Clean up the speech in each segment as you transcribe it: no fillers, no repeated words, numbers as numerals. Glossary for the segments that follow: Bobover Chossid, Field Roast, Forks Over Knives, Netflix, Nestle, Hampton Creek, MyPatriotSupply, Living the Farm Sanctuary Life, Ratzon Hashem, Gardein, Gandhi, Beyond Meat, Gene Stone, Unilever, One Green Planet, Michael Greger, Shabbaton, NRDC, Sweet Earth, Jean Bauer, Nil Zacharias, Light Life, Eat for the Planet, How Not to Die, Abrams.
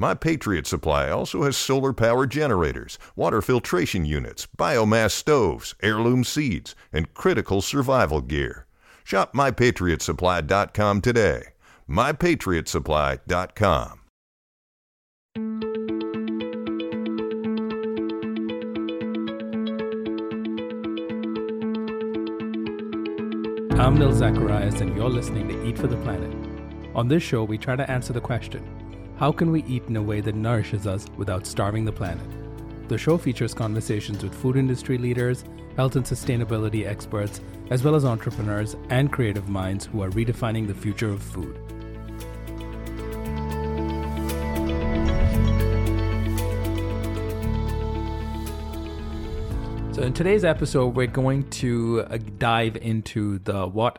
My Patriot Supply also has solar power generators, water filtration units, biomass stoves, heirloom seeds, and critical survival gear. Shop MyPatriotSupply.com today. MyPatriotSupply.com. I'm Nil Zacharias, and you're listening to Eat for the Planet. On this show, we try to answer the question, how can we eat in a way that nourishes us without starving the planet? The show features conversations with food industry leaders, health and sustainability experts, as well as entrepreneurs and creative minds who are redefining the future of food. So in today's episode, we're going to dive into the what,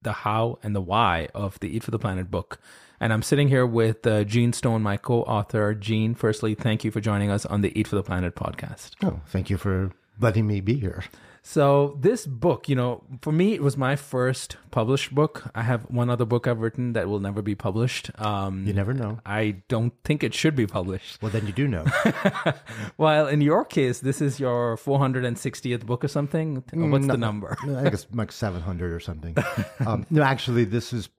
the how, and the why of the Eat for the Planet book. And I'm sitting here with Gene Stone, my co-author. Gene, firstly, thank you for joining us on the Eat for the Planet podcast. Oh, thank you for letting me be here. So this book, you know, for me, it was my first published book. I have one other book I've written that will never be published. You never know. I don't think it should be published. Well, then you do know. Well, in your case, this is your 460th book or something. What's the number? I think it's like 700 or something. No, actually, this is,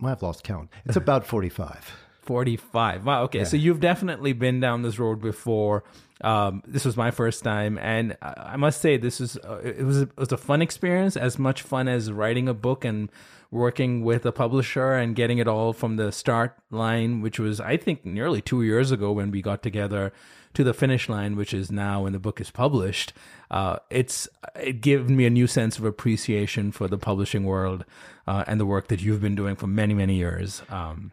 well, I've lost count. It's about 45. 45. Wow. Okay. Yeah. So you've definitely been down this road before. This was my first time, and I must say this is it was a fun experience, as much fun as writing a book and working with a publisher and getting it all from the start line, which was, I think, nearly 2 years ago when we got together, to the finish line, which is now when the book is published. It gave me a new sense of appreciation for the publishing world and the work that you've been doing for many, many years.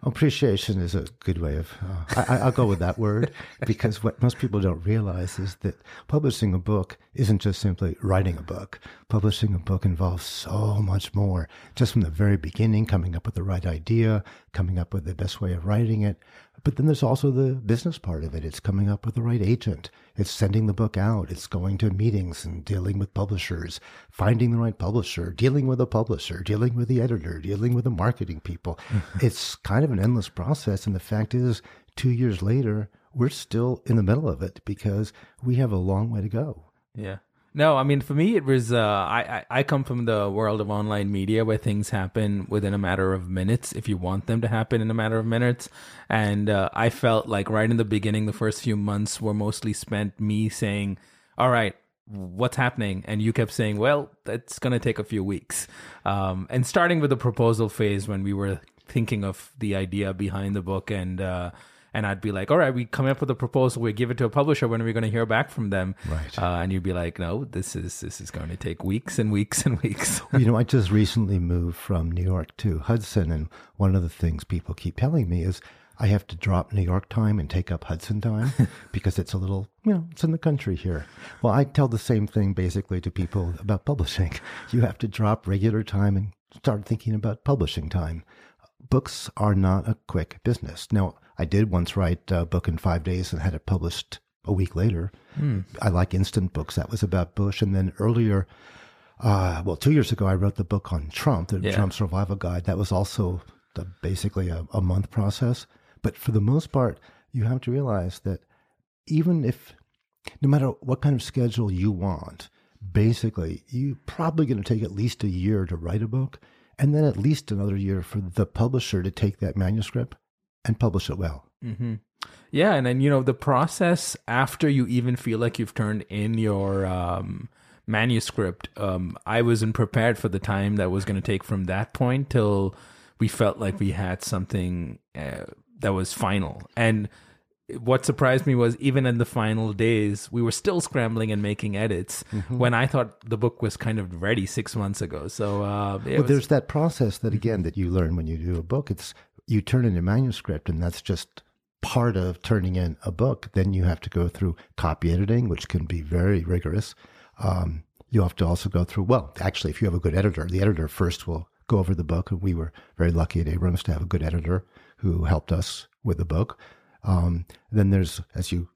Appreciation is a good way of, I'll go with that word, because what most people don't realize is that publishing a book isn't just simply writing a book. Publishing a book involves so much more, just from the very beginning, coming up with the right idea, coming up with the best way of writing it. But then there's also the business part of it. It's coming up with the right agent. It's sending the book out. It's going to meetings and dealing with publishers, finding the right publisher, dealing with the editor, dealing with the marketing people. It's kind of an endless process. And the fact is, 2 years later, we're still in the middle of it because we have a long way to go. Yeah. No, I mean, for me, it was, I come from the world of online media where things happen within a matter of minutes, if you want them to happen in a matter of minutes. And I felt like right in the beginning, the first few months were mostly spent me saying, all right, what's happening? And you kept saying, well, that's going to take a few weeks. And starting with the proposal phase when we were thinking of the idea behind the book, and I'd be like, all right, we come up with a proposal, we give it to a publisher, when are we going to hear back from them? Right. And you'd be like, no, this is going to take weeks and weeks and weeks. You know, I just recently moved from New York to Hudson, and one of the things people keep telling me is I have to drop New York time and take up Hudson time because it's a little, you know, it's in the country here. Well, I tell the same thing basically to people about publishing. You have to drop regular time and start thinking about publishing time. Books are not a quick business. Now, I did once write a book in 5 days and had it published a week later. Mm. I like instant books. That was about Bush. And then earlier, 2 years ago, I wrote the book on Trump, Trump Survival Guide. That was also basically a month process. But for the most part, you have to realize that even if, no matter what kind of schedule you want, basically, you're probably going to take at least a year to write a book, and then at least another year for the publisher to take that manuscript and publish it well. Mm-hmm. Yeah, and then, you know, the process after you even feel like you've turned in your manuscript, I wasn't prepared for the time that was going to take from that point till we felt like we had something that was final. And what surprised me was even in the final days, we were still scrambling and making edits when I thought the book was kind of ready 6 months ago. So there's that process that, again, that you learn when you do a book. It's you turn in a manuscript, and that's just part of turning in a book. Then you have to go through copy editing, which can be very rigorous. You have to also go through, well, actually, if you have a good editor, the editor first will go over the book. And we were very lucky at Abrams to have a good editor who helped us with the book. Then there's, as you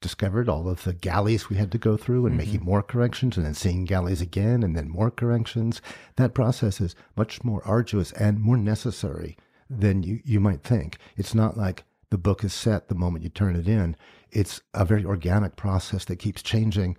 discovered, all of the galleys we had to go through and making more corrections and then seeing galleys again and then more corrections. That process is much more arduous and more necessary than you might think. It's not like the book is set the moment you turn it in. It's a very organic process that keeps changing,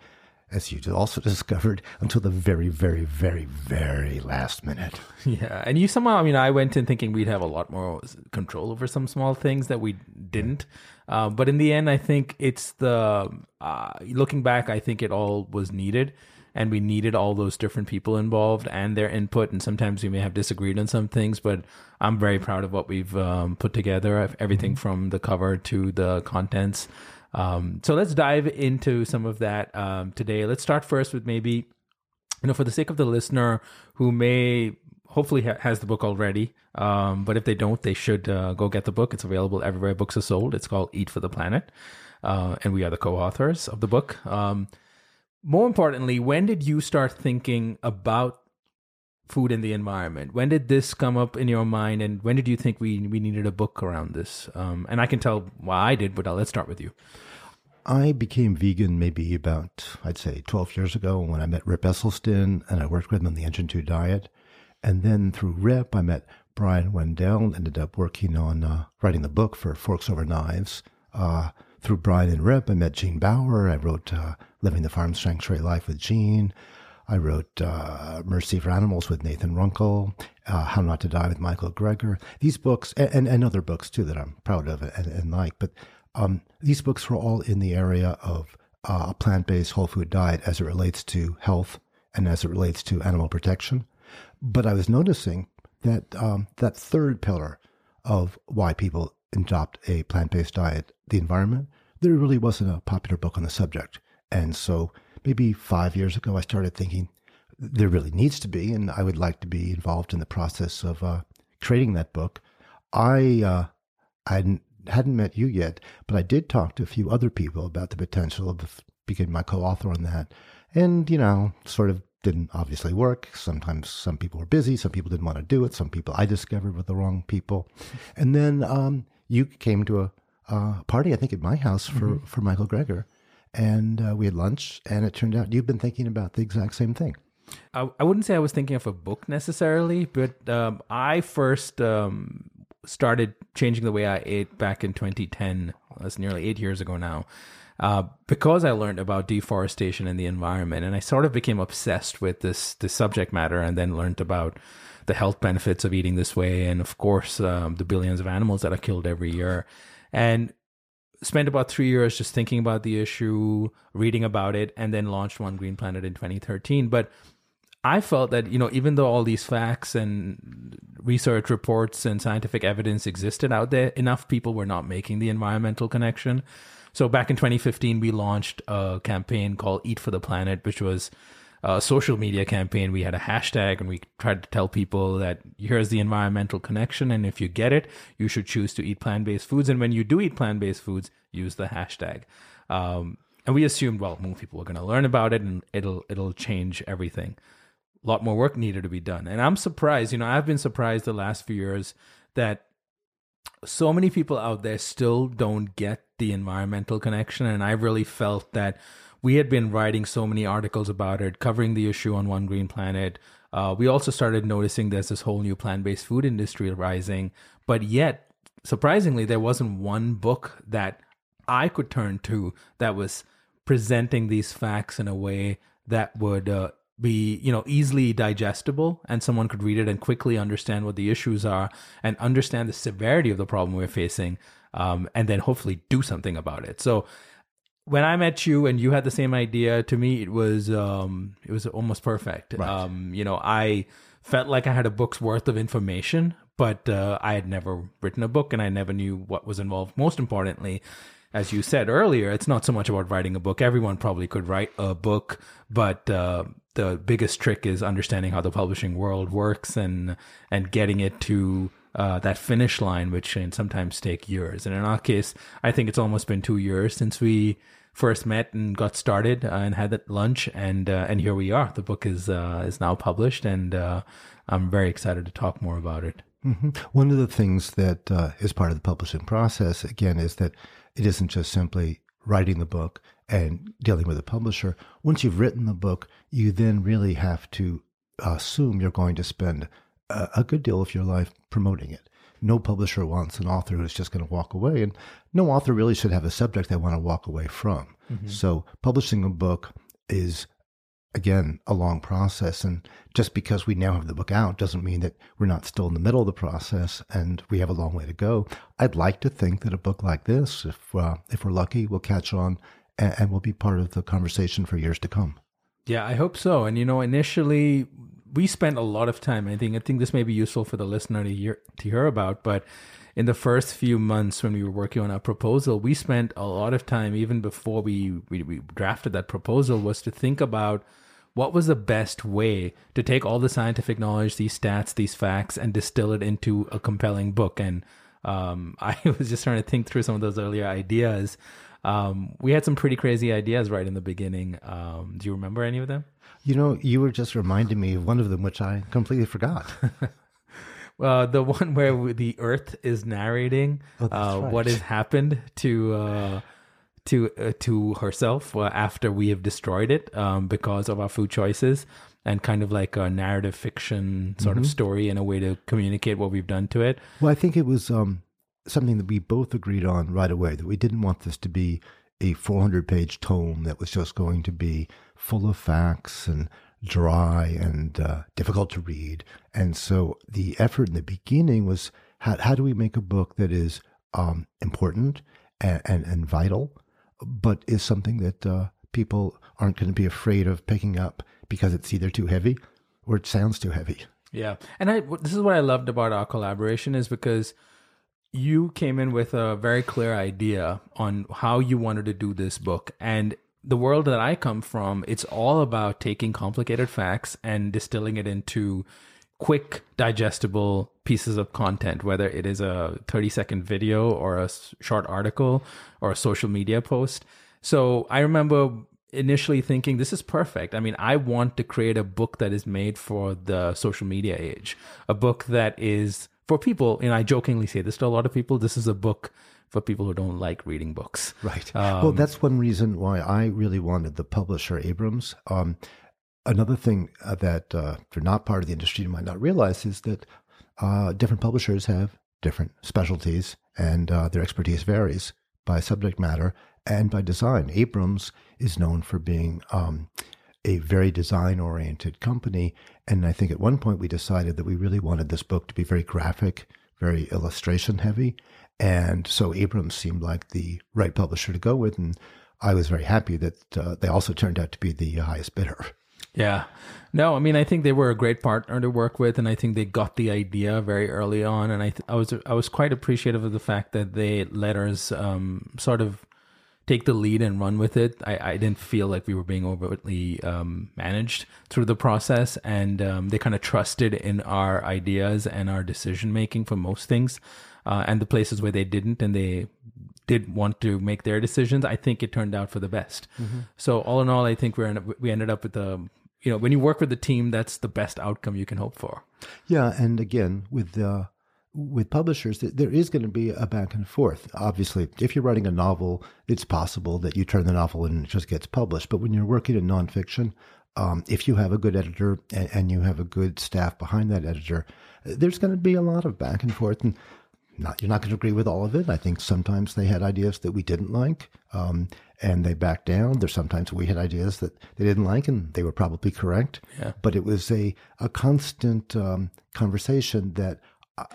as you also discovered, until the very, very, very, very last minute. Yeah. And you somehow, I mean, I went in thinking we'd have a lot more control over some small things that we didn't. But in the end, I think it's looking back, I think it all was needed. And we needed all those different people involved and their input. And sometimes we may have disagreed on some things, but I'm very proud of what we've put together, everything from the cover to the contents. So let's dive into some of that today. Let's start first with maybe, for the sake of the listener who may hopefully has the book already, but if they don't, they should go get the book. It's available everywhere books are sold. It's called Eat for the Planet, and we are the co-authors of the book. More importantly, when did you start thinking about food and the environment? When did this come up in your mind, and when did you think we needed a book around this? And I can tell why I did, but let's start with you. I became vegan maybe about, I'd say, 12 years ago when I met Rip Esselstyn, and I worked with him on the Engine 2 Diet. And then through Rip, I met Brian Wendell and ended up working on writing the book for Forks Over Knives. Through Brian and Rip, I met Jean Bauer. I wrote Living the Farm Sanctuary Life with Jean. I wrote Mercy for Animals with Nathan Runkle, How Not to Die with Michael Greger. These books, and other books too that I'm proud of and like, but these books were all in the area of a plant-based whole food diet as it relates to health and as it relates to animal protection. But I was noticing that that third pillar of why people adopt a plant-based diet, the environment, there really wasn't a popular book on the subject. And so maybe 5 years ago, I started thinking there really needs to be, and I would like to be involved in the process of creating that book. I hadn't met you yet, but I did talk to a few other people about the potential of becoming my co-author on that. And, sort of didn't obviously work. Sometimes some people were busy. Some people didn't want to do it. Some people I discovered were the wrong people. And then you came to a party, I think, at my house for Michael Greger. And we had lunch, and it turned out you've been thinking about the exact same thing. I wouldn't say I was thinking of a book necessarily, but I first started changing the way I ate back in 2010. That's nearly 8 years ago now, because I learned about deforestation and the environment, and I sort of became obsessed with this subject matter, and then learned about the health benefits of eating this way, and of course the billions of animals that are killed every year, and spent about 3 years just thinking about the issue, reading about it, and then launched One Green Planet in 2013. But I felt that, even though all these facts and research reports and scientific evidence existed out there, enough people were not making the environmental connection. So back in 2015, we launched a campaign called Eat for the Planet, which was a social media campaign. We had a hashtag, and we tried to tell people that here's the environmental connection, and if you get it, you should choose to eat plant-based foods. And when you do eat plant-based foods, use the hashtag. And we assumed, well, more people are going to learn about it, and it'll change everything. A lot more work needed to be done. And I'm surprised, I've been surprised the last few years that so many people out there still don't get the environmental connection. And I really felt that we had been writing so many articles about it, covering the issue on One Green Planet. We also started noticing there's this whole new plant-based food industry rising. But yet, surprisingly, there wasn't one book that I could turn to that was presenting these facts in a way that would be, easily digestible, and someone could read it and quickly understand what the issues are and understand the severity of the problem we're facing, and then hopefully do something about it. So when I met you and you had the same idea, to me, it was almost perfect. Right. I felt like I had a book's worth of information, But I had never written a book and I never knew what was involved. Most importantly, as you said earlier, it's not so much about writing a book. Everyone probably could write a book, but the biggest trick is understanding how the publishing world works and getting it to that finish line, which can sometimes take years. And in our case, I think it's almost been 2 years since we first met and got started and had that lunch. And here we are. The book is now published, and I'm very excited to talk more about it. Mm-hmm. One of the things that is part of the publishing process, again, is that it isn't just simply writing the book and dealing with a publisher. Once you've written the book, you then really have to assume you're going to spend a good deal of your life promoting it. No publisher wants an author who's just going to walk away, and no author really should have a subject they want to walk away from. Mm-hmm. So publishing a book is, again, a long process. And just because we now have the book out doesn't mean that we're not still in the middle of the process and we have a long way to go. I'd like to think that a book like this, if we're lucky, will catch on and will be part of the conversation for years to come. Yeah, I hope so. And, you know, initially we spent a lot of time, I think this may be useful for the listener to hear about, but in the first few months when we were working on our proposal, we spent a lot of time, even before we drafted that proposal, was to think about what was the best way to take all the scientific knowledge, these stats, these facts, and distill it into a compelling book. And I was just trying to think through some of those earlier ideas. We had some pretty crazy ideas right in the beginning. Do you remember any of them? You know, you were just reminding me of one of them, which I completely forgot. Well, the one where the Earth is narrating what has happened to herself after we have destroyed it because of our food choices, and kind of like a narrative fiction sort of story and a way to communicate what we've done to it. Well, I think it was something that we both agreed on right away, that we didn't want this to be a 400-page tome that was just going to be full of facts and dry and difficult to read. And so the effort in the beginning was, how do we make a book that is important and vital, but is something that people aren't going to be afraid of picking up because it's either too heavy or it sounds too heavy. Yeah. And this is what I loved about our collaboration, is because you came in with a very clear idea on how you wanted to do this book. And the world that I come from, it's all about taking complicated facts and distilling it into quick, digestible pieces of content, whether it is a 30-second video or a short article or a social media post. So I remember initially thinking, this is perfect. I mean, I want to create a book that is made for the social media age, a book that is for people. And I jokingly say this to a lot of people, this is a book for people who don't like reading books. Right. Well, that's one reason why I really wanted the publisher, Abrams. Another thing that if you're not part of the industry, you might not realize is that different publishers have different specialties, and their expertise varies by subject matter and by design. Abrams is known for being a very design-oriented company. And I think at one point we decided that we really wanted this book to be very graphic, very illustration-heavy. And so Abrams seemed like the right publisher to go with, and I was very happy that they also turned out to be the highest bidder. Yeah. No, I mean, I think they were a great partner to work with, and I think they got the idea very early on, and I was quite appreciative of the fact that they let us sort of take the lead and run with it. I didn't feel like we were being overtly managed through the process, and they kind of trusted in our ideas and our decision-making for most things. And the places where they didn't and they did want to make their decisions, I think it turned out for the best. Mm-hmm. So all in all, I think we ended up with the, you know, when you work with the team, that's the best outcome you can hope for. Yeah. And again, with publishers, there is going to be a back and forth. Obviously, if you're writing a novel, it's possible that you turn the novel in and it just gets published. But when you're working in nonfiction, if you have a good editor and you have a good staff behind that editor, there's going to be a lot of back and forth. And you're not going to agree with all of it. I think sometimes they had ideas that we didn't like, and they backed down. There's sometimes we had ideas that they didn't like, and they were probably correct. Yeah. But it was a constant conversation that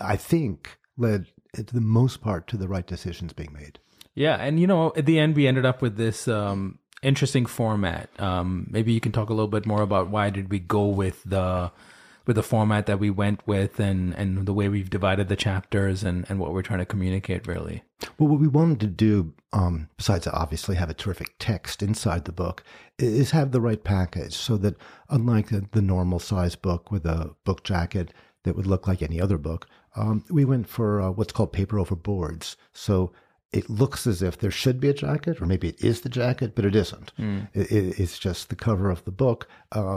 I think led, to the most part, to the right decisions being made. Yeah, and you know, at the end, we ended up with this interesting format. Maybe you can talk a little bit more about why did we go with the with the format that we went with and the way we've divided the chapters and what we're trying to communicate, really. Well, what we wanted to do, besides obviously have a terrific text inside the book, is have the right package so that unlike the normal size book with a book jacket that would look like any other book, we went for what's called paper over boards. So it looks as if there should be a jacket, or maybe it is the jacket, but it isn't. Mm. It's just the cover of the book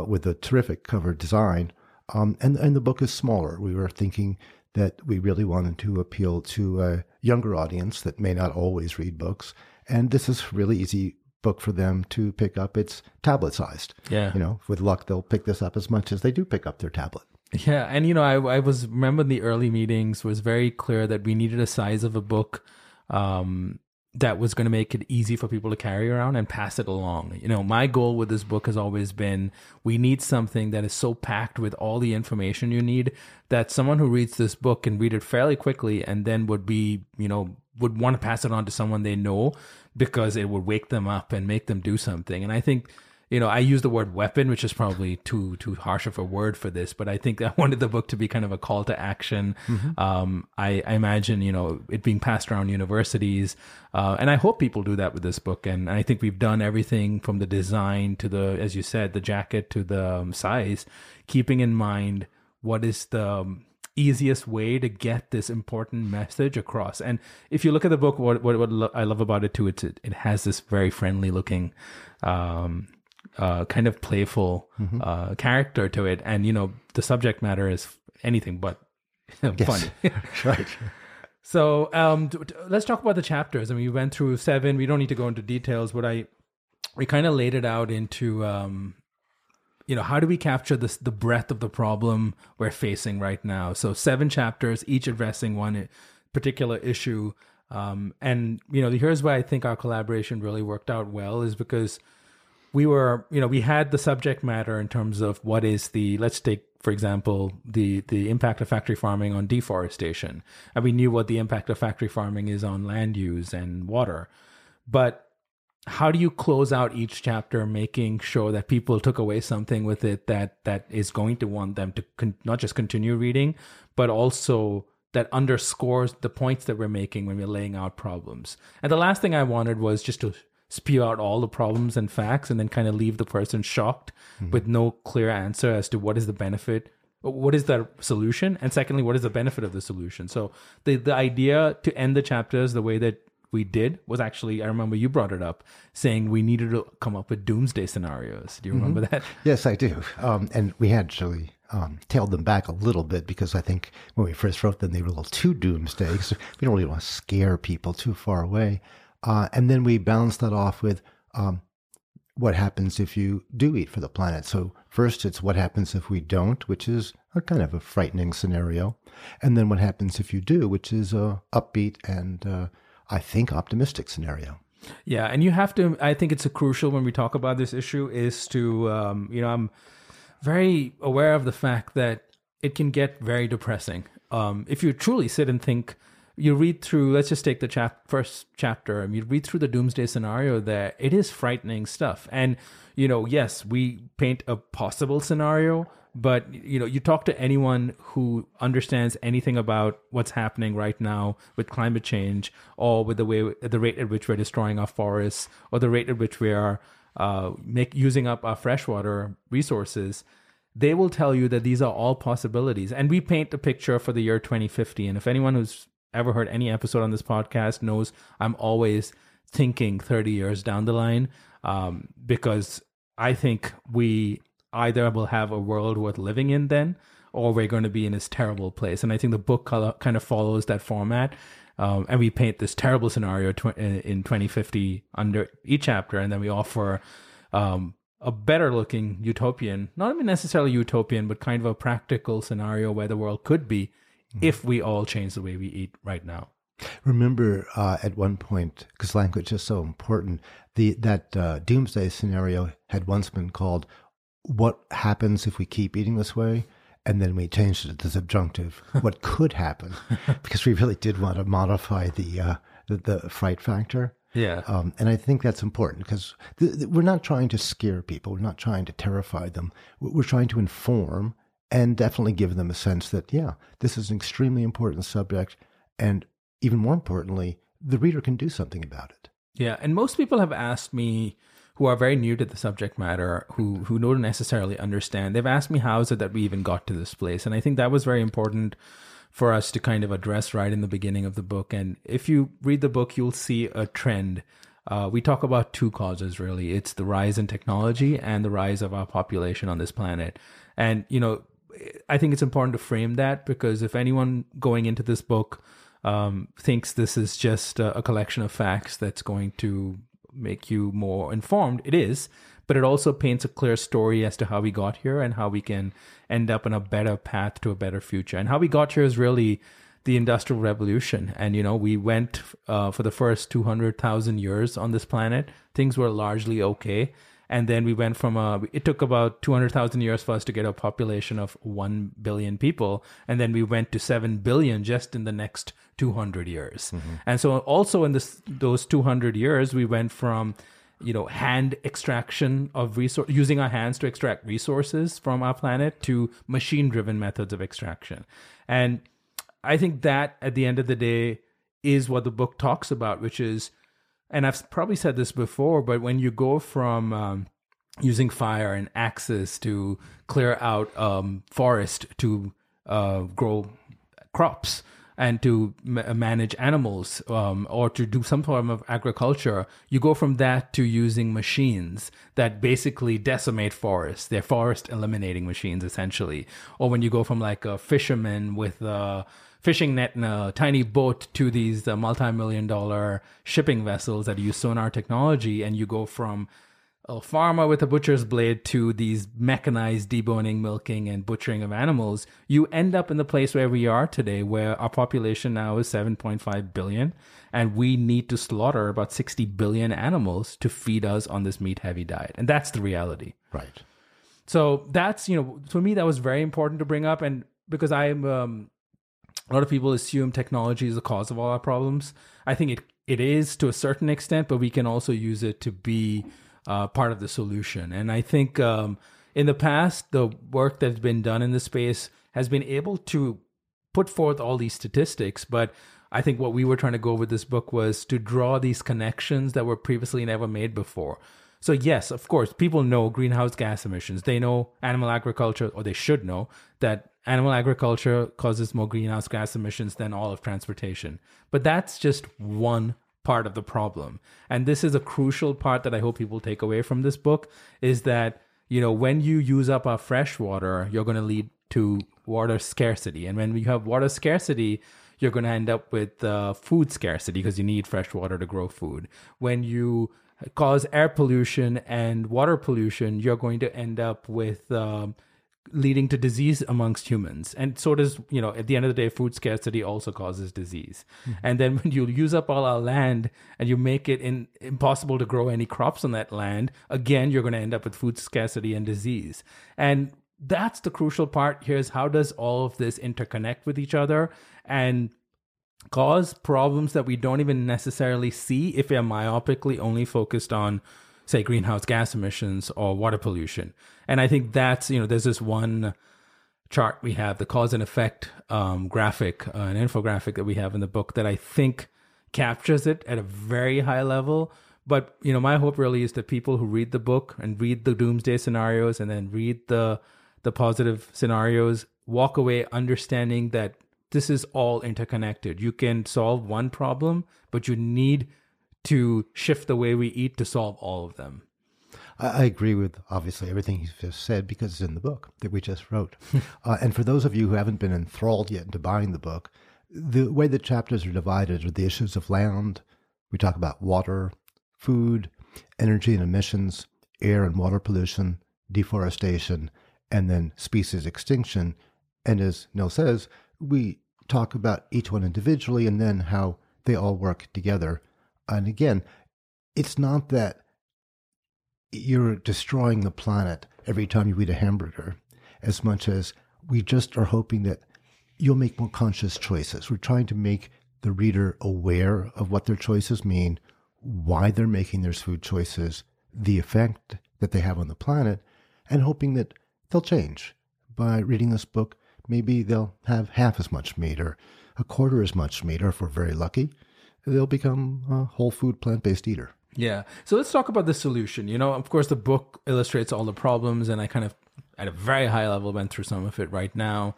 with a terrific cover design. And the book is smaller. We were thinking that we really wanted to appeal to a younger audience that may not always read books. And this is a really easy book for them to pick up. It's tablet-sized. Yeah. You know, with luck, they'll pick this up as much as they do pick up their tablet. Yeah. And, you know, I was remember the early meetings, it was very clear that we needed a size of a book that was going to make it easy for people to carry around and pass it along. You know, my goal with this book has always been, we need something that is so packed with all the information you need that someone who reads this book can read it fairly quickly and then would be, you know, would want to pass it on to someone they know because it would wake them up and make them do something. And I think, you know, I use the word weapon, which is probably too harsh of a word for this, but I think I wanted the book to be kind of a call to action. Mm-hmm. I imagine, you know, it being passed around universities, and I hope people do that with this book. And I think we've done everything from the design to the, as you said, the jacket to the size, keeping in mind what is the easiest way to get this important message across. And if you look at the book, what I love about it too, it has this very friendly looking kind of playful character to it. And, you know, the subject matter is anything but funny. Right. So let's talk about the chapters. I mean, we went through 7. We don't need to go into details, but we kind of laid it out into, you know, how do we capture the breadth of the problem we're facing right now? So 7 chapters, each addressing one particular issue. And, you know, here's why I think our collaboration really worked out well is because we were, you know, we had the subject matter in terms of what is the, let's take, for example, the impact of factory farming on deforestation. And we knew what the impact of factory farming is on land use and water. But how do you close out each chapter, making sure that people took away something with it that is going to want them to not just continue reading, but also that underscores the points that we're making when we're laying out problems? And the last thing I wanted was just to spew out all the problems and facts and then kind of leave the person shocked with no clear answer as to what is the benefit, what is the solution, and secondly, what is the benefit of the solution. So the idea to end the chapters the way that we did was actually, I remember you brought it up, saying we needed to come up with doomsday scenarios. Do you remember that? Yes, I do. And we actually tailed them back a little bit because I think when we first wrote them, they were a little too doomsday. So we don't really want to scare people too far away. And then we balance that off with what happens if you do eat for the planet. So first it's what happens if we don't, which is a kind of a frightening scenario. And then what happens if you do, which is a upbeat and I think optimistic scenario. Yeah. And you have to, I think it's crucial when we talk about this issue is to, you know, I'm very aware of the fact that it can get very depressing. If you truly sit and think, you read through, let's just take the first chapter, and you read through the doomsday scenario there, it is frightening stuff. And, you know, yes, we paint a possible scenario, but, you know, you talk to anyone who understands anything about what's happening right now with climate change or with the rate at which we're destroying our forests or the rate at which we are using up our freshwater resources, they will tell you that these are all possibilities. And we paint a picture for the year 2050. And if anyone who's ever heard any episode on this podcast knows I'm always thinking 30 years down the line because I think we either will have a world worth living in then or we're going to be in this terrible place. And I think the book kind of follows that format. And we paint this terrible scenario in 2050 under each chapter. And then we offer a better looking utopian, not even necessarily utopian, but kind of a practical scenario where the world could be if we all change the way we eat right now. Remember at one point, because language is so important, that doomsday scenario had once been called, what happens if we keep eating this way? And then we changed it to the subjunctive, what could happen? Because we really did want to modify the fright factor. Yeah. And I think that's important because we're not trying to scare people. We're not trying to terrify them. We're trying to inform and definitely give them a sense that, yeah, this is an extremely important subject, and even more importantly, the reader can do something about it. Yeah, and most people have asked me, who are very new to the subject matter, who don't necessarily understand, they've asked me, how is it that we even got to this place? And I think that was very important for us to kind of address right in the beginning of the book. And if you read the book, you'll see a trend. We talk about two causes, really. It's the rise in technology and the rise of our population on this planet. And, you know, I think it's important to frame that, because if anyone going into this book thinks this is just a collection of facts that's going to make you more informed, it is. But it also paints a clear story as to how we got here and how we can end up on a better path to a better future. And how we got here is really the Industrial Revolution. And, you know, we went for the first 200,000 years on this planet. Things were largely okay. And then we went from it took about 200,000 years for us to get a population of 1 billion people. And then we went to 7 billion just in the next 200 years. Mm-hmm. And so also in those 200 years, we went from, you know, hand extraction of resource, using our hands to extract resources from our planet, to machine-driven methods of extraction. And I think that at the end of the day is what the book talks about, which is, and I've probably said this before, but when you go from using fire and axes to clear out forest to grow crops, and to manage animals or to do some form of agriculture, you go from that to using machines that basically decimate forests. They're forest eliminating machines, essentially. Or when you go from like a fisherman with a fishing net and a tiny boat to these multi-million-dollar shipping vessels that use sonar technology, and you go from a farmer with a butcher's blade to these mechanized deboning, milking, and butchering of animals, you end up in the place where we are today, where our population now is 7.5 billion, and we need to slaughter about 60 billion animals to feed us on this meat-heavy diet. And that's the reality. Right. So that's, you know, for me, that was very important to bring up. And because I'm, a lot of people assume technology is the cause of all our problems. I think it is to a certain extent, but we can also use it to be part of the solution. And I think in the past, the work that's been done in this space has been able to put forth all these statistics. But I think what we were trying to go with this book was to draw these connections that were previously never made before. So yes, of course, people know greenhouse gas emissions. They know animal agriculture, or they should know that animal agriculture causes more greenhouse gas emissions than all of transportation. But that's just one part of the problem. And this is a crucial part that I hope people take away from this book, is that, you know, when you use up our fresh water, you're going to lead to water scarcity. And when you have water scarcity, you're going to end up with food scarcity, because you need fresh water to grow food. When you cause air pollution and water pollution, you're going to end up with leading to disease amongst humans. And so does, you know, at the end of the day, food scarcity also causes disease. Mm-hmm. And then when you use up all our land and you make it impossible to grow any crops on that land, again, you're going to end up with food scarcity and disease. And that's the crucial part here, is how does all of this interconnect with each other and cause problems that we don't even necessarily see if we are myopically only focused on, say, greenhouse gas emissions or water pollution. And I think that's, you know, there's this one chart we have, the cause and effect graphic, an infographic that we have in the book that I think captures it at a very high level. But, you know, my hope really is that people who read the book and read the doomsday scenarios and then read the positive scenarios walk away understanding that this is all interconnected. You can solve one problem, but you need to shift the way we eat to solve all of them. I agree with, obviously, everything you've just said, because it's in the book that we just wrote. And for those of you who haven't been enthralled yet into buying the book, the way the chapters are divided are the issues of land. We talk about water, food, energy and emissions, air and water pollution, deforestation, and then species extinction. And as Nil says, we talk about each one individually and then how they all work together. And again, it's not that you're destroying the planet every time you eat a hamburger, as much as we just are hoping that you'll make more conscious choices. We're trying to make the reader aware of what their choices mean, why they're making their food choices, the effect that they have on the planet, and hoping that they'll change. by reading this book, maybe they'll have half as much meat or a quarter as much meat, or if we're very lucky, they'll become a whole food plant-based eater. Yeah. So let's talk about the solution. You know, of course, the book illustrates all the problems, and I kind of, at a very high level, went through some of it right now.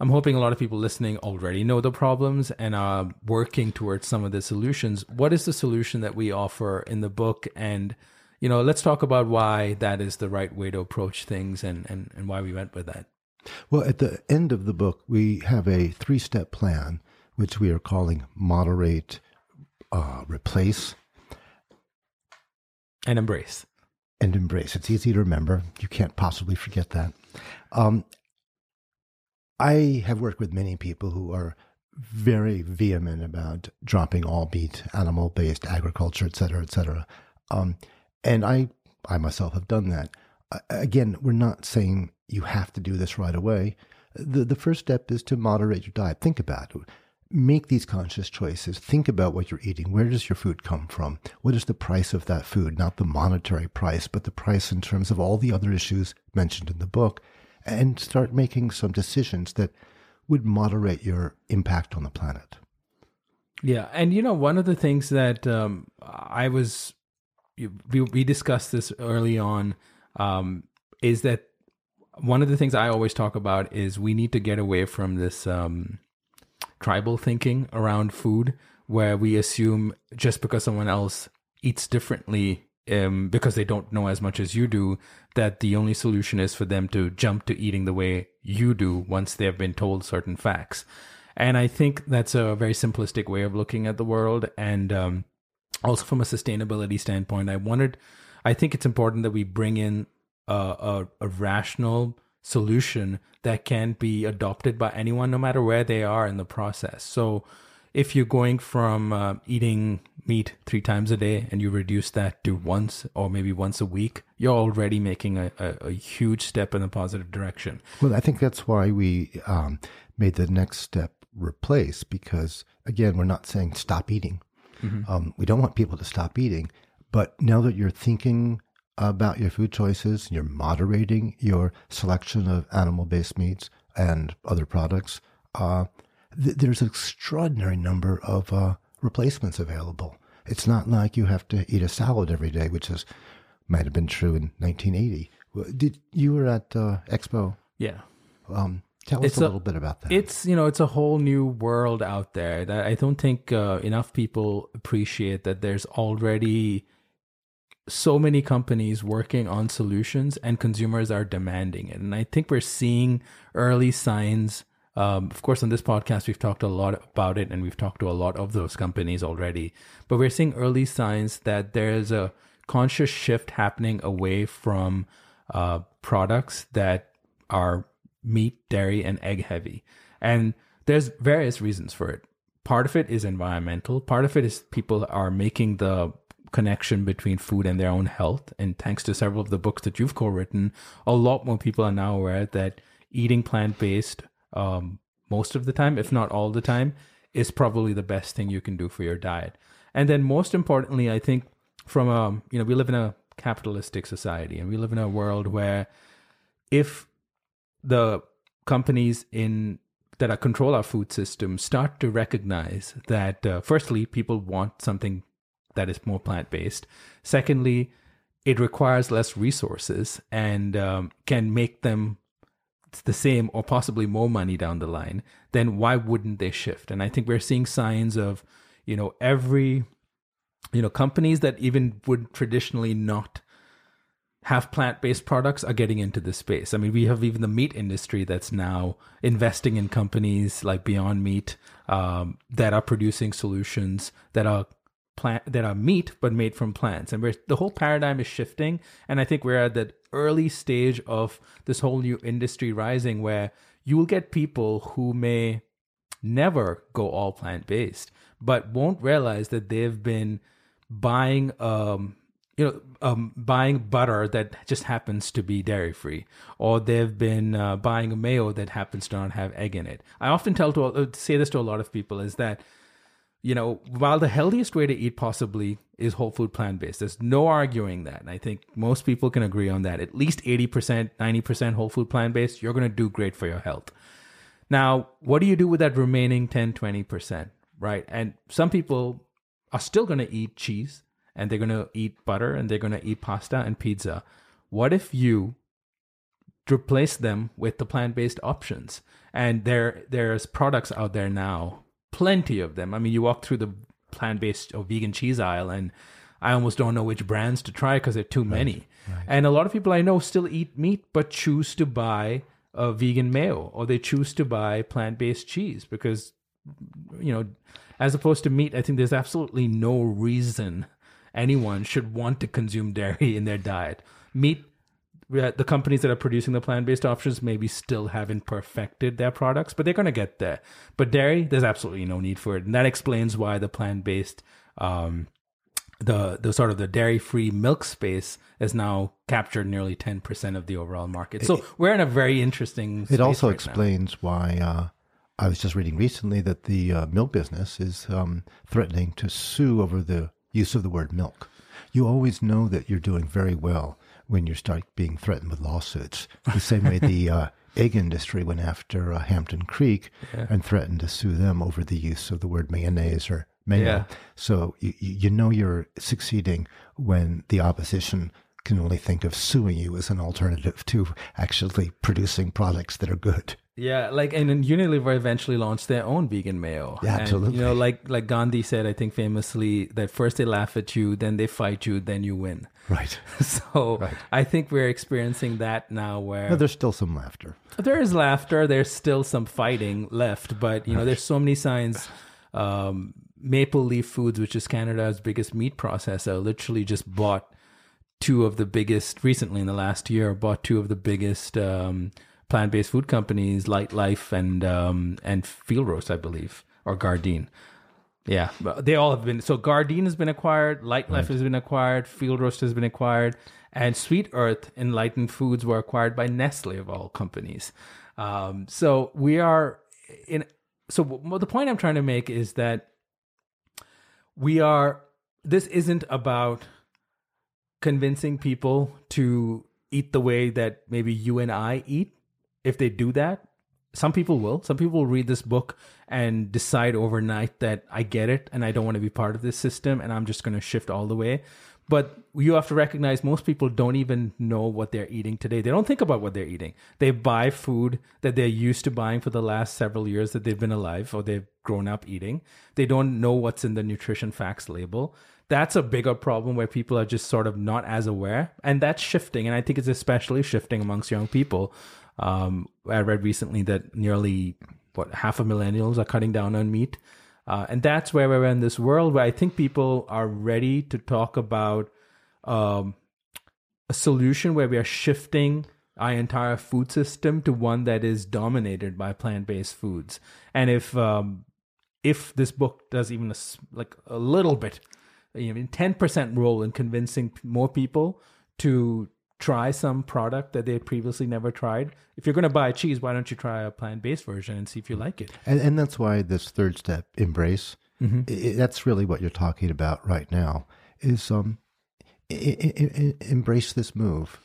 I'm hoping a lot of people listening already know the problems and are working towards some of the solutions. What is the solution that we offer in the book? And, you know, let's talk about why that is the right way to approach things and why we went with that. Well, at the end of the book, we have a three-step plan, which we are calling moderate, replace. And embrace. And embrace. It's easy to remember. You can't possibly forget that. I have worked with many people who are very vehement about dropping all meat, animal-based agriculture, et cetera, et cetera. And I myself have done that. Again, we're not saying you have to do this right away. The first step is to moderate your diet. Think about it. Make these conscious choices. Think about what you're eating. Where does your food come from? What is the price of that food? Not the monetary price, but the price in terms of all the other issues mentioned in the book. And start making some decisions that would moderate your impact on the planet. Yeah. And, you know, one of the things that we discussed this early on, is that one of the things I always talk about is we need to get away from this tribal thinking around food, where we assume just because someone else eats differently, because they don't know as much as you do, that the only solution is for them to jump to eating the way you do once they've been told certain facts. And I think that's a very simplistic way of looking at the world. And also from a sustainability standpoint, I think it's important that we bring in a rational solution that can be adopted by anyone, no matter where they are in the process. So if you're going from eating meat 3 times a day and you reduce that to once or maybe once a week, you're already making a huge step in a positive direction. Well, I think that's why we made the next step replace, because, again, we're not saying stop eating. Mm-hmm. We don't want people to stop eating. But now that you're thinking about your food choices, you're moderating your selection of animal-based meats and other products, there's an extraordinary number of replacements available. It's not like you have to eat a salad every day, which might have been true in 1980. You were at Expo. Yeah. Tell us a little bit about that. It's a whole new world out there that I don't think enough people appreciate, that there's already so many companies working on solutions and consumers are demanding it. And I think we're seeing early signs. Of course, on this podcast, we've talked a lot about it and we've talked to a lot of those companies already. But we're seeing early signs that there is a conscious shift happening away from products that are meat, dairy, and egg heavy. And there's various reasons for it. Part of it is environmental. Part of it is people are making the connection between food and their own health. And thanks to several of the books that you've co-written, a lot more people are now aware that eating plant-based most of the time, if not all the time, is probably the best thing you can do for your diet. And then most importantly, I think from we live in a capitalistic society, and we live in a world where if the companies that control our food system start to recognize that, firstly, people want something that is more plant-based. Secondly, it requires less resources and can make them the same or possibly more money down the line, then why wouldn't they shift? And I think we're seeing signs of, companies that even would traditionally not have plant-based products are getting into this space. I mean, we have even the meat industry that's now investing in companies like Beyond Meat that are producing solutions that are meat, but made from plants. And the whole paradigm is shifting. And I think we're at that early stage of this whole new industry rising, where you will get people who may never go all plant-based, but won't realize that they've been buying, buying butter that just happens to be dairy-free, or they've been buying a mayo that happens to not have egg in it. I often say this to a lot of people is that you know, while the healthiest way to eat possibly is whole food plant-based, there's no arguing that. And I think most people can agree on that. At least 80%, 90% whole food plant-based, you're going to do great for your health. Now, what do you do with that remaining 10, 20%, right? And some people are still going to eat cheese, and they're going to eat butter, and they're going to eat pasta and pizza. What if you replace them with the plant-based options? And there's products out there now, plenty of them. I mean, you walk through the plant-based or vegan cheese aisle, and I almost don't know which brands to try because there are too many. Right. And a lot of people I know still eat meat, but choose to buy a vegan mayo, or they choose to buy plant-based cheese because, you know, as opposed to meat, I think there's absolutely no reason anyone should want to consume dairy in their diet. Meat, the companies that are producing the plant-based options maybe still haven't perfected their products, but they're going to get there. But dairy, there's absolutely no need for it. And that explains why the plant-based, the sort of the dairy-free milk space has now captured nearly 10% of the overall market. So we're in a very interesting space. It also explains why I was just reading recently that the milk business is threatening to sue over the use of the word milk. You always know that you're doing very well when you start being threatened with lawsuits. The same way the egg industry went after Hampton Creek and threatened to sue them over the use of the word mayonnaise or mayo. Yeah. So you know you're succeeding when the opposition can only think of suing you as an alternative to actually producing products that are good. Yeah, like, and then Unilever eventually launched their own vegan mayo. Yeah, absolutely. And, you know, like Gandhi said, I think famously, that first they laugh at you, then they fight you, then you win. Right. So right. I think we're experiencing that now where... No, there's still some laughter. There is laughter. There's still some fighting left, but, you know, there's so many signs. Maple Leaf Foods, which is Canada's biggest meat processor, literally just bought two of the biggest, recently in the last year, bought two of the biggest... plant-based food companies, Light Life and Field Roast, I believe, or Gardein. Yeah, they all have been. So Gardein has been acquired, Light Life has been acquired, Field Roast has been acquired, and Sweet Earth, Enlightened Foods were acquired by Nestle of all companies. So we are in. So the point I'm trying to make is that we are. This isn't about convincing people to eat the way that maybe you and I eat. If they do that, some people will. Some people will read this book and decide overnight that I get it and I don't want to be part of this system and I'm just going to shift all the way. But you have to recognize most people don't even know what they're eating today. They don't think about what they're eating. They buy food that they're used to buying for the last several years that they've been alive or they've grown up eating. They don't know what's in the nutrition facts label. That's a bigger problem where people are just sort of not as aware. And that's shifting. And I think it's especially shifting amongst young people. I read recently that nearly half of millennials are cutting down on meat. And that's where we're in this world where I think people are ready to talk about a solution where we are shifting our entire food system to one that is dominated by plant-based foods. And if this book does even a little bit, you know, 10% role in convincing more people to try some product that they previously never tried. If you're going to buy cheese, why don't you try a plant-based version and see if you like it? And that's why this third step, embrace, that's really what you're talking about right now, is embrace this move,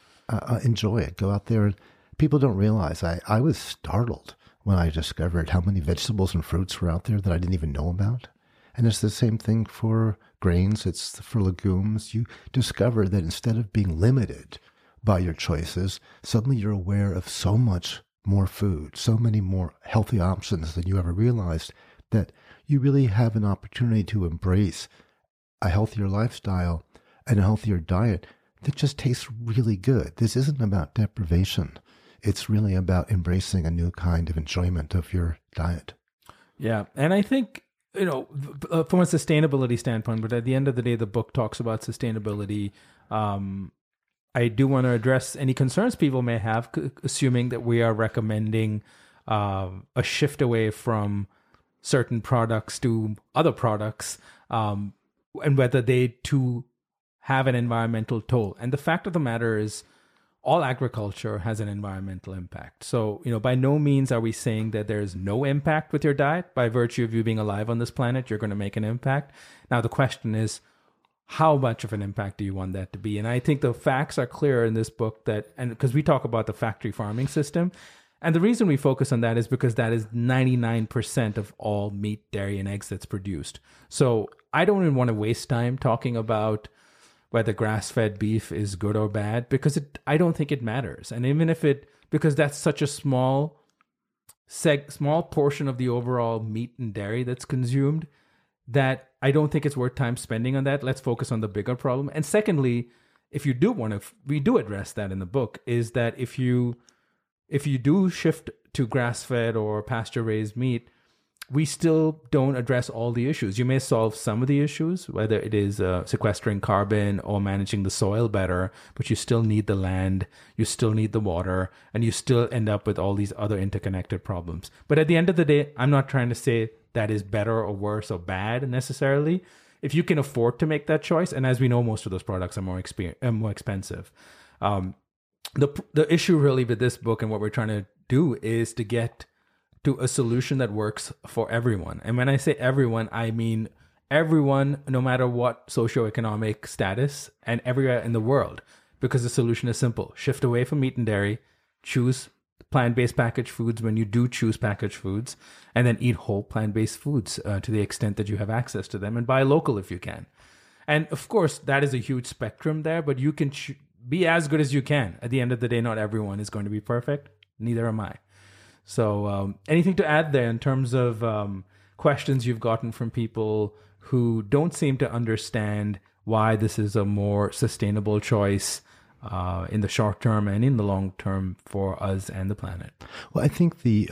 enjoy it, go out there. People don't realize, I was startled when I discovered how many vegetables and fruits were out there that I didn't even know about. And it's the same thing for grains, it's for legumes. You discover that instead of being limited by your choices, suddenly you're aware of so much more food, so many more healthy options than you ever realized, that you really have an opportunity to embrace a healthier lifestyle and a healthier diet that just tastes really good. This isn't about deprivation. It's really about embracing a new kind of enjoyment of your diet. Yeah, and I think, you know, from a sustainability standpoint, but at the end of the day, the book talks about sustainability. I do want to address any concerns people may have, assuming that we are recommending a shift away from certain products to other products, and whether they too have an environmental toll. And the fact of the matter is, all agriculture has an environmental impact. So, you know, by no means are we saying that there's no impact with your diet. By virtue of you being alive on this planet, you're going to make an impact. Now, the question is, how much of an impact do you want that to be? And I think the facts are clear in this book that, and because we talk about the factory farming system, and the reason we focus on that is because that is 99% of all meat, dairy, and eggs that's produced. So I don't even want to waste time talking about whether grass-fed beef is good or bad, because I don't think it matters. And even if it, because that's such a small portion of the overall meat and dairy that's consumed, that I don't think it's worth time spending on that. Let's focus on the bigger problem. And secondly, if you do want to, we do address that in the book, is that if you do shift to grass-fed or pasture-raised meat, we still don't address all the issues. You may solve some of the issues, whether it is sequestering carbon or managing the soil better, but you still need the land, you still need the water, and you still end up with all these other interconnected problems. But at the end of the day, I'm not trying to say that is better or worse or bad necessarily. If you can afford to make that choice, and as we know, most of those products are more expensive. The issue really with this book and what we're trying to do is to get to a solution that works for everyone. And when I say everyone, I mean everyone, no matter what socioeconomic status and everywhere in the world, because the solution is simple. Shift away from meat and dairy, choose plant-based packaged foods when you do choose packaged foods, and then eat whole plant-based foods to the extent that you have access to them, and buy local if you can. And of course, that is a huge spectrum there, but you can be as good as you can. At the end of the day, not everyone is going to be perfect. Neither am I. So anything to add there in terms of questions you've gotten from people who don't seem to understand why this is a more sustainable choice in the short term and in the long term for us and the planet? Well, I think the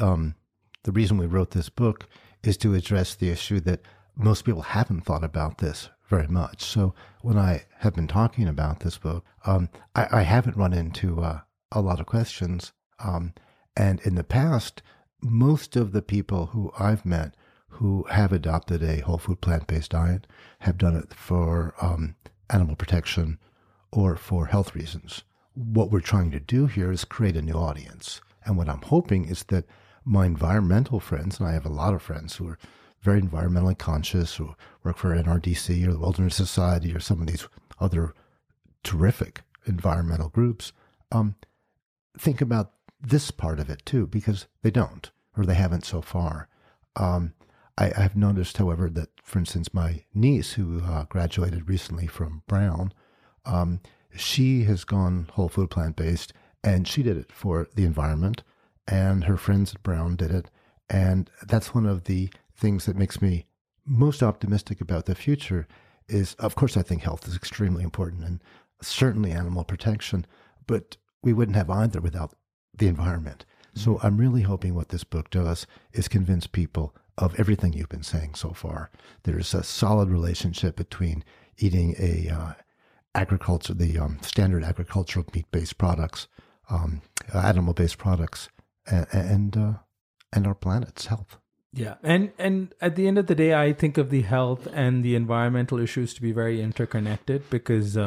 reason we wrote this book is to address the issue that most people haven't thought about this very much. So when I have been talking about this book, I haven't run into a lot of questions. And in the past, most of the people who I've met who have adopted a whole food plant-based diet have done it for animal protection or for health reasons. What we're trying to do here is create a new audience. And what I'm hoping is that my environmental friends, and I have a lot of friends who are very environmentally conscious, who work for NRDC or the Wilderness Society or some of these other terrific environmental groups, think about this part of it too, because they don't, or they haven't so far. I have noticed, however, that, for instance, my niece, who graduated recently from Brown, she has gone whole food plant-based, and she did it for the environment, and her friends at Brown did it. And that's one of the things that makes me most optimistic about the future is, of course, I think health is extremely important, and certainly animal protection, but we wouldn't have either without the environment. So I'm really hoping what this book does is convince people of everything you've been saying so far. There's a solid relationship between eating standard agricultural meat-based products, animal-based products, and our planet's health. Yeah, and at the end of the day, I think of the health and the environmental issues to be very interconnected, because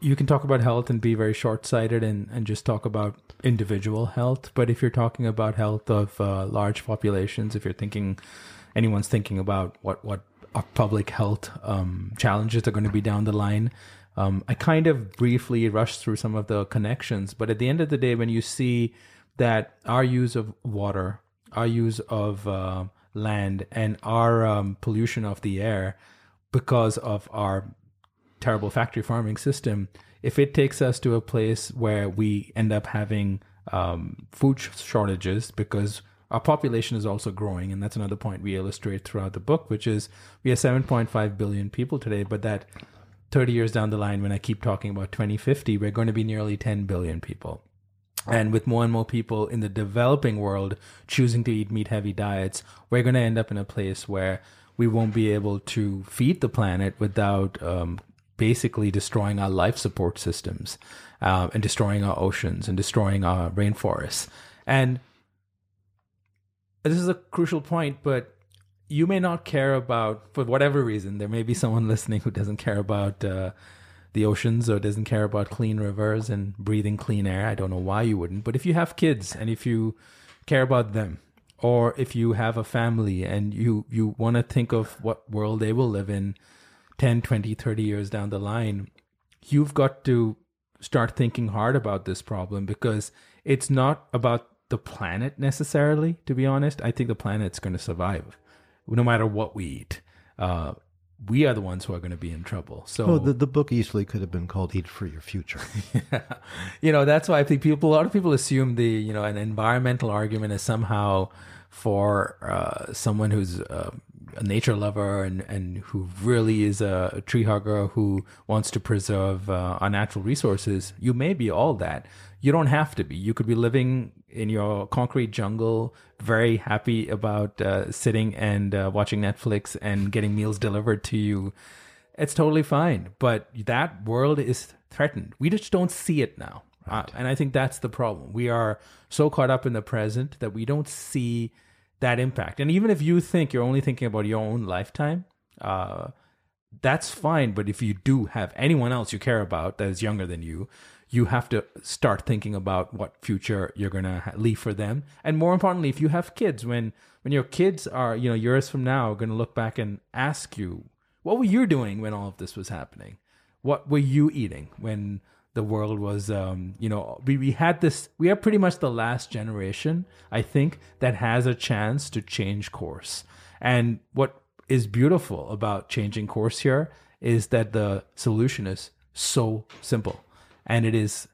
you can talk about health and be very short-sighted and just talk about individual health. But if you're talking about health of large populations, if anyone's thinking about what our public health challenges are going to be down the line, I kind of briefly rushed through some of the connections. But at the end of the day, when you see that our use of water, our use of land, and our pollution of the air because of our terrible factory farming system, if it takes us to a place where we end up having food shortages, because our population is also growing, and that's another point we illustrate throughout the book, which is we are 7.5 billion people today, but that 30 years down the line, when I keep talking about 2050, we're going to be nearly 10 billion people. And with more and more people in the developing world choosing to eat meat-heavy diets, we're going to end up in a place where we won't be able to feed the planet without basically destroying our life support systems and destroying our oceans and destroying our rainforests. And this is a crucial point, but you may not care about, for whatever reason, there may be someone listening who doesn't care about the oceans or doesn't care about clean rivers and breathing clean air. I don't know why you wouldn't. But if you have kids and if you care about them, or if you have a family and you want to think of what world they will live in 10, 20, 30 years down the line, you've got to start thinking hard about this problem, because it's not about the planet necessarily, to be honest. I think the planet's going to survive no matter what we eat. We are the ones who are going to be in trouble. So the book easily could have been called Eat for Your Future. Yeah. You know, that's why I think a lot of people assume the, you know, an environmental argument is somehow for someone who's a nature lover and who really is a tree hugger who wants to preserve our natural resources. You may be all that. You don't have to be. You could be living in your concrete jungle, very happy about sitting and watching Netflix and getting meals delivered to you. It's totally fine. But that world is threatened. We just don't see it now. Right. And I think that's the problem. We are so caught up in the present that we don't see that impact. And even if you think you're only thinking about your own lifetime, that's fine. But if you do have anyone else you care about that is younger than you, you have to start thinking about what future you're going to leave for them. And more importantly, if you have kids, when your kids are, you know, years from now going to look back and ask you, what were you doing when all of this was happening? What were you eating when the world was, you know, we are pretty much the last generation, I think, that has a chance to change course. And what is beautiful about changing course here is that the solution is so simple. And it is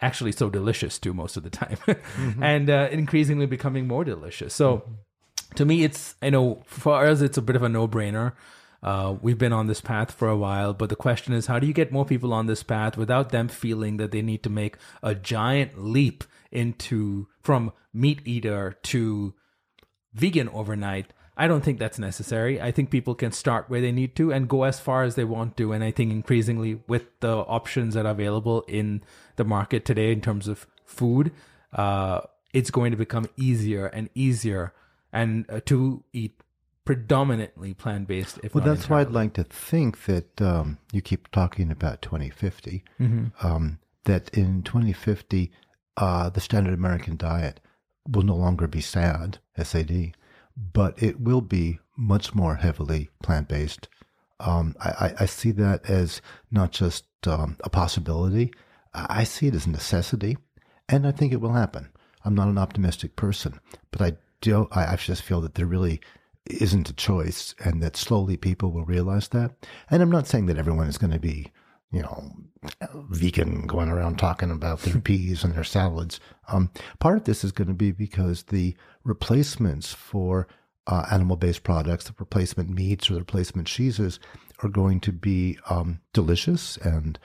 actually so delicious too most of the time, mm-hmm. and increasingly becoming more delicious. So mm-hmm. to me, it's, you know, for us, it's a bit of a no-brainer. We've been on this path for a while, but the question is, how do you get more people on this path without them feeling that they need to make a giant leap from meat eater to vegan overnight? I don't think that's necessary. I think people can start where they need to and go as far as they want to. And I think increasingly with the options that are available in the market today in terms of food, it's going to become easier and easier and to eat predominantly plant-based. Well, that's entirely. Why I'd like to think that you keep talking about 2050, mm-hmm. That in 2050, the standard American diet will no longer be SAD, but it will be much more heavily plant-based. I see that as not just a possibility. I see it as a necessity, and I think it will happen. I'm not an optimistic person, but I just feel that there really isn't a choice, and that slowly people will realize that. And I'm not saying that everyone is going to be, you know, vegan going around talking about their peas and their salads. Part of this is going to be because the replacements for animal-based products, the replacement meats or the replacement cheeses are going to be delicious and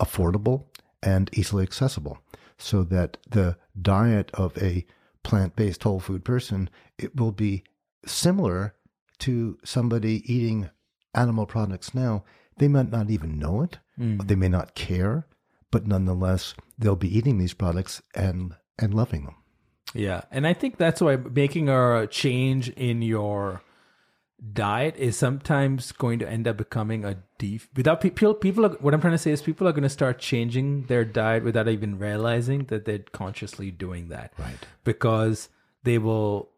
affordable and easily accessible, so that the diet of a plant-based whole food person, it will be similar to somebody eating animal products now. They might not even know it. They may not care, but nonetheless, they'll be eating these products and loving them. Yeah. And I think that's why making a change in your diet is sometimes going to end up becoming a what I'm trying to say is people are going to start changing their diet without even realizing that they're consciously doing that. Right. Because they will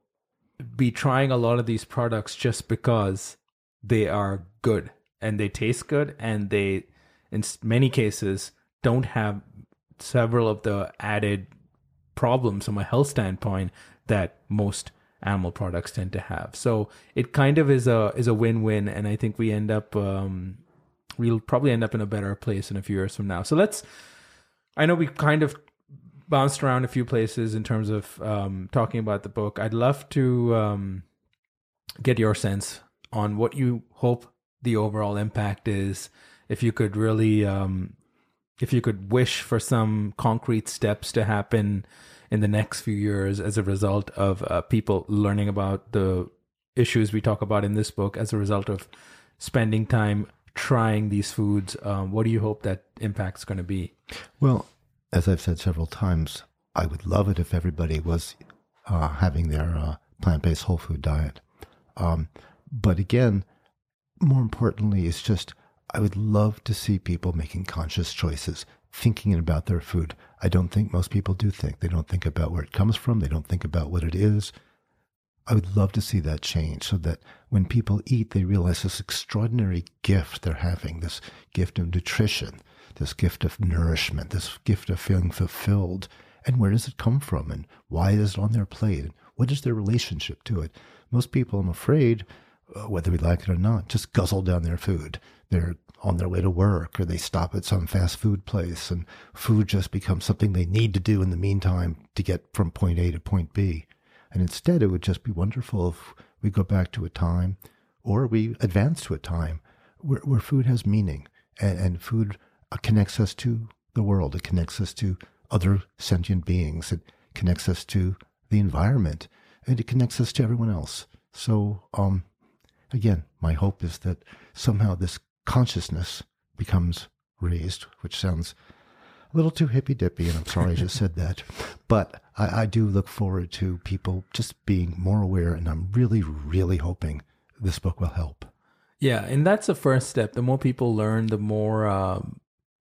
be trying a lot of these products just because they are good and they taste good, and they in many cases don't have several of the added problems from a health standpoint that most animal products tend to have. So it kind of is a win-win, and I think we end up we'll probably end up in a better place in a few years from now. So I know we kind of bounced around a few places in terms of talking about the book. I'd love to get your sense on what you hope the overall impact is. If you could really, if you could wish for some concrete steps to happen in the next few years as a result of people learning about the issues we talk about in this book, as a result of spending time trying these foods, what do you hope that impact's going to be? Well, as I've said several times, I would love it if everybody was having their plant-based whole food diet. But again, more importantly, it's just I would love to see people making conscious choices, thinking about their food. I don't think most people do think. They don't think about where it comes from. They don't think about what it is. I would love to see that change so that when people eat, they realize this extraordinary gift they're having, this gift of nutrition, this gift of nourishment, this gift of feeling fulfilled. And where does it come from? And why is it on their plate? And what is their relationship to it? Most people, I'm afraid, whether we like it or not, just guzzle down their food. They're on their way to work, or they stop at some fast food place, and food just becomes something they need to do in the meantime to get from point A to point B. And instead, it would just be wonderful if we go back to a time, or we advance to a time where food has meaning, and food connects us to the world. It connects us to other sentient beings. It connects us to the environment, and it connects us to everyone else. So, again, my hope is that somehow this consciousness becomes raised, which sounds a little too hippy-dippy, and I'm sorry I just said that. But I do look forward to people just being more aware, and I'm really, really hoping this book will help. Yeah, and that's the first step. The more people learn, the more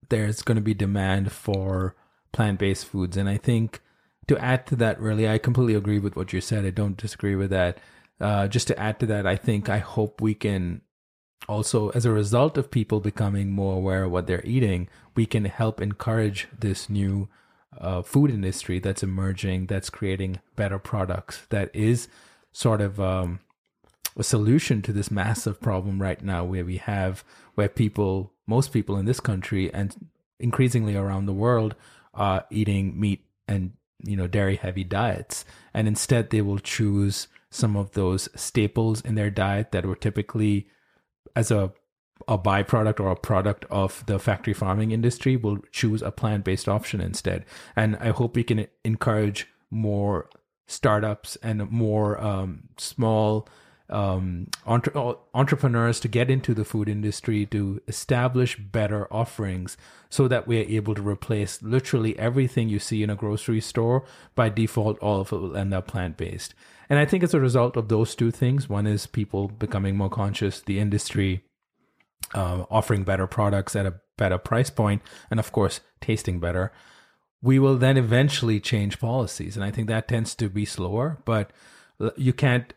there's going to be demand for plant-based foods. And I think to add to that, really, I completely agree with what you said. I don't disagree with that. Just to add to that, I hope we can also, as a result of people becoming more aware of what they're eating, we can help encourage this new food industry that's emerging, that's creating better products, that is sort of a solution to this massive problem right now where people, most people in this country and increasingly around the world, are eating meat and dairy heavy diets. And instead they will choose some of those staples in their diet that were typically as a byproduct or a product of the factory farming industry, will choose a plant-based option instead. And I hope we can encourage more startups and more small entrepreneurs to get into the food industry, to establish better offerings so that we're able to replace literally everything you see in a grocery store. By default, all of it will end up plant-based. And I think it's a result of those two things. One is people becoming more conscious, the industry offering better products at a better price point, and of course, tasting better. We will then eventually change policies. And I think that tends to be slower, but you can't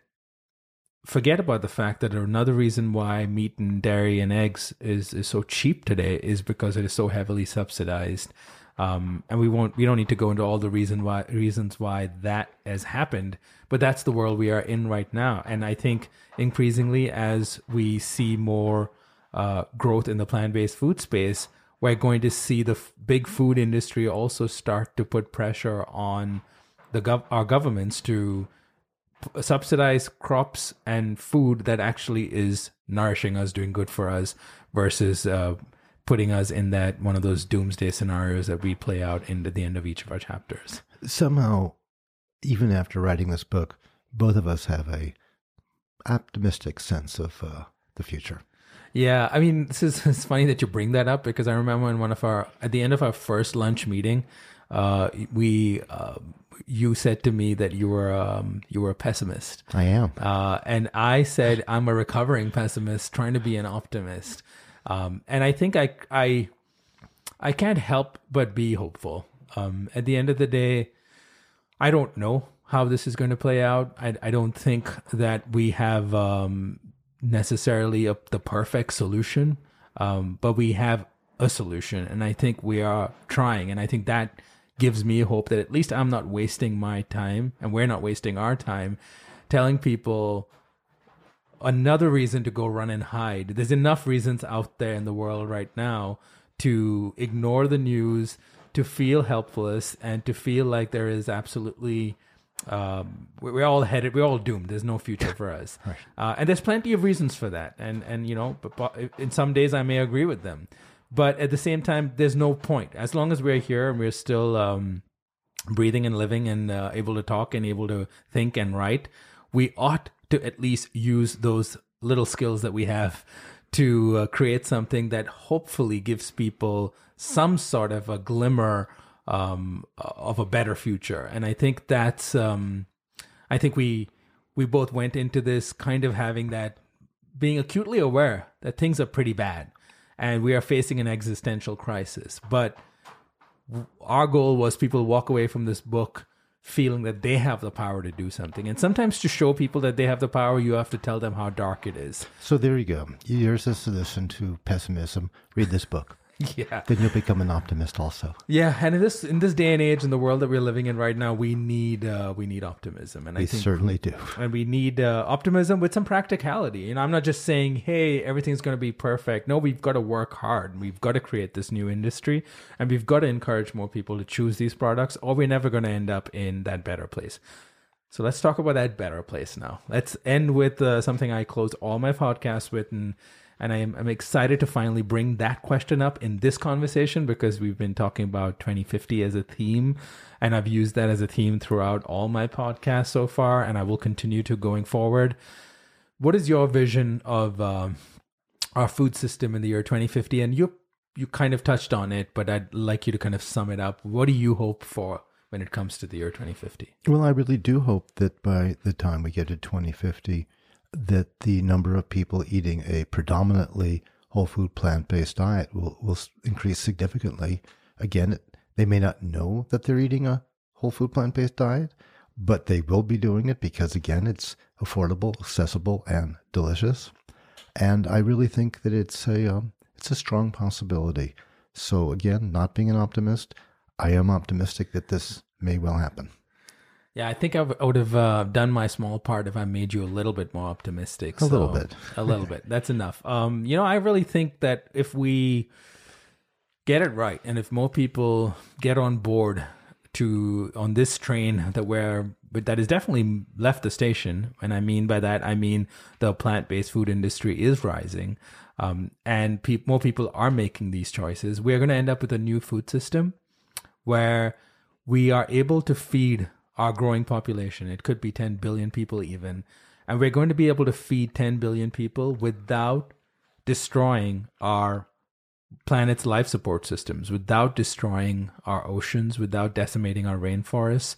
forget about the fact that another reason why meat and dairy and eggs is so cheap today is because it is so heavily subsidized, and we don't need to go into all the reasons why that has happened. But that's the world we are in right now, and I think increasingly as we see more growth in the plant-based food space, we're going to see the big food industry also start to put pressure on our governments to subsidize crops and food that actually is nourishing us, doing good for us, versus putting us in that one of those doomsday scenarios that we play out into the end of each of our chapters. Somehow, even after writing this book, both of us have a optimistic sense of the future. Yeah, I mean, it's funny that you bring that up, because I remember at the end of our first lunch meeting, you said to me that you were a pessimist. I am. And I said, I'm a recovering pessimist trying to be an optimist. And I think I can't help but be hopeful. At the end of the day, I don't know how this is going to play out. I don't think that we have necessarily the perfect solution, but we have a solution. And I think we are trying. And I think that gives me hope that at least I'm not wasting my time, and we're not wasting our time telling people another reason to go run and hide. There's enough reasons out there in the world right now to ignore the news, to feel helpless, and to feel like there is absolutely we're all doomed. There's no future for us. Right. And there's plenty of reasons for that. And but in some days I may agree with them. But at the same time, there's no point. As long as we're here and we're still breathing and living and able to talk and able to think and write, we ought to at least use those little skills that we have to create something that hopefully gives people some sort of a glimmer of a better future. And I think that's, I think we both went into this kind of being acutely aware that things are pretty bad. and we are facing an existential crisis. But our goal was people walk away from this book feeling that they have the power to do something. And sometimes to show people that they have the power, you have to tell them how dark it is. So there you go. Here's a solution to pessimism. Read this book. Yeah. Then you'll become an optimist also. Yeah. And in this day and age, in the world that we're living in right now, we need optimism. And I think we certainly do. And we need optimism with some practicality. You know, I'm not just saying, hey, everything's going to be perfect. No, we've got to work hard. We've got to create this new industry. And we've got to encourage more people to choose these products, or we're never going to end up in that better place. So let's talk about that better place now. Let's end with something I close all my podcasts with, and I'm excited to finally bring that question up in this conversation, because we've been talking about 2050 as a theme, and I've used that as a theme throughout all my podcasts so far, and I will continue to going forward. What is your vision of our food system in the year 2050? And you kind of touched on it, but I'd like you to kind of sum it up. What do you hope for when it comes to the year 2050? Well, I really do hope that by the time we get to 2050, that the number of people eating a predominantly whole food plant-based diet will increase significantly. Again, they may not know that they're eating a whole food plant-based diet, but they will be doing it because, again, it's affordable, accessible, and delicious. And I really think that it's a strong possibility. So again, not being an optimist, I am optimistic that this may well happen. Yeah, I think I would have done my small part if I made you a little bit more optimistic. A little bit. A little bit. That's enough. You know, I really think that if we get it right, and if more people get on board on this train that has definitely left the station, and I mean by that, I mean the plant-based food industry is rising, and more people are making these choices, we're going to end up with a new food system where we are able to feed our growing population. It could be 10 billion people even. And we're going to be able to feed 10 billion people without destroying our planet's life support systems, without destroying our oceans, without decimating our rainforests,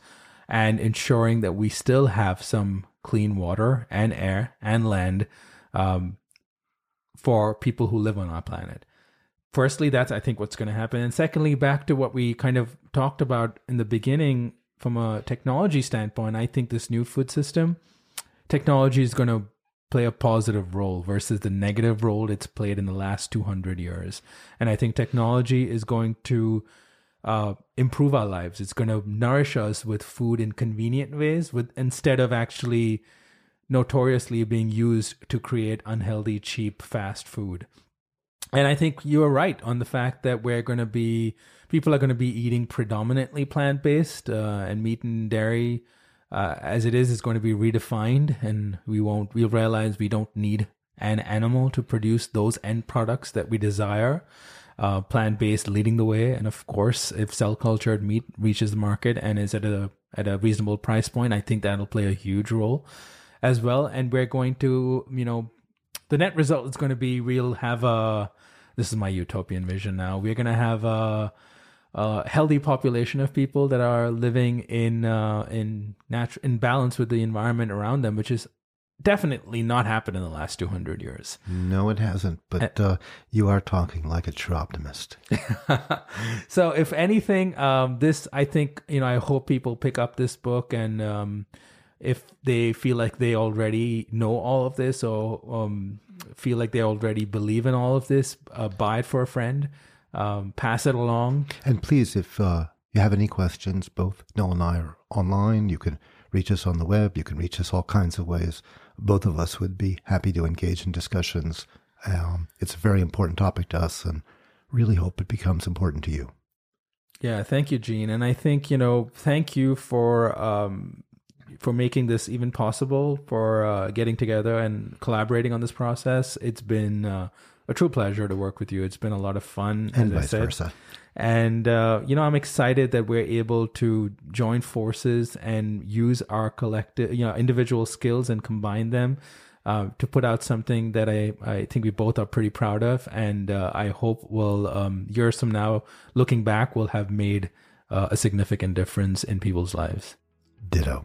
and ensuring that we still have some clean water and air and land for people who live on our planet. Firstly, that's, I think, what's going to happen. And secondly, back to what we kind of talked about in the beginning, from a technology standpoint, I think this new food system, technology is going to play a positive role versus the negative role it's played in the last 200 years. And I think technology is going to improve our lives. It's going to nourish us with food in convenient ways, instead of actually notoriously being used to create unhealthy, cheap, fast food. And I think you are right on the fact that people are going to be eating predominantly plant-based, and meat and dairy, as it is going to be redefined, and we'll realize we don't need an animal to produce those end products that we desire. Plant-based leading the way, and of course, if cell-cultured meat reaches the market and is at a reasonable price point, I think that'll play a huge role as well. And we're going to, the net result is going to be this is my utopian vision now. We're going to have a healthy population of people that are living in balance with the environment around them, which is definitely not happened in the last 200 years. No, it hasn't. But you are talking like a true optimist. So, if anything, I hope people pick up this book, and if they feel like they already know all of this, or feel like they already believe in all of this, buy it for a friend. Pass it along. And please, if you have any questions, both Nil and I are online. You can reach us on the web. You can reach us all kinds of ways. Both of us would be happy to engage in discussions. It's a very important topic to us, and really hope it becomes important to you. Yeah, thank you, Gene. And I think, thank you for making this even possible, for getting together and collaborating on this process. It's been a true pleasure to work with you. It's been a lot of fun. And vice versa. And, I'm excited that we're able to join forces and use our collective, individual skills and combine them to put out something that I think we both are pretty proud of. And I hope we'll, years from now, looking back, we'll have made a significant difference in people's lives. Ditto.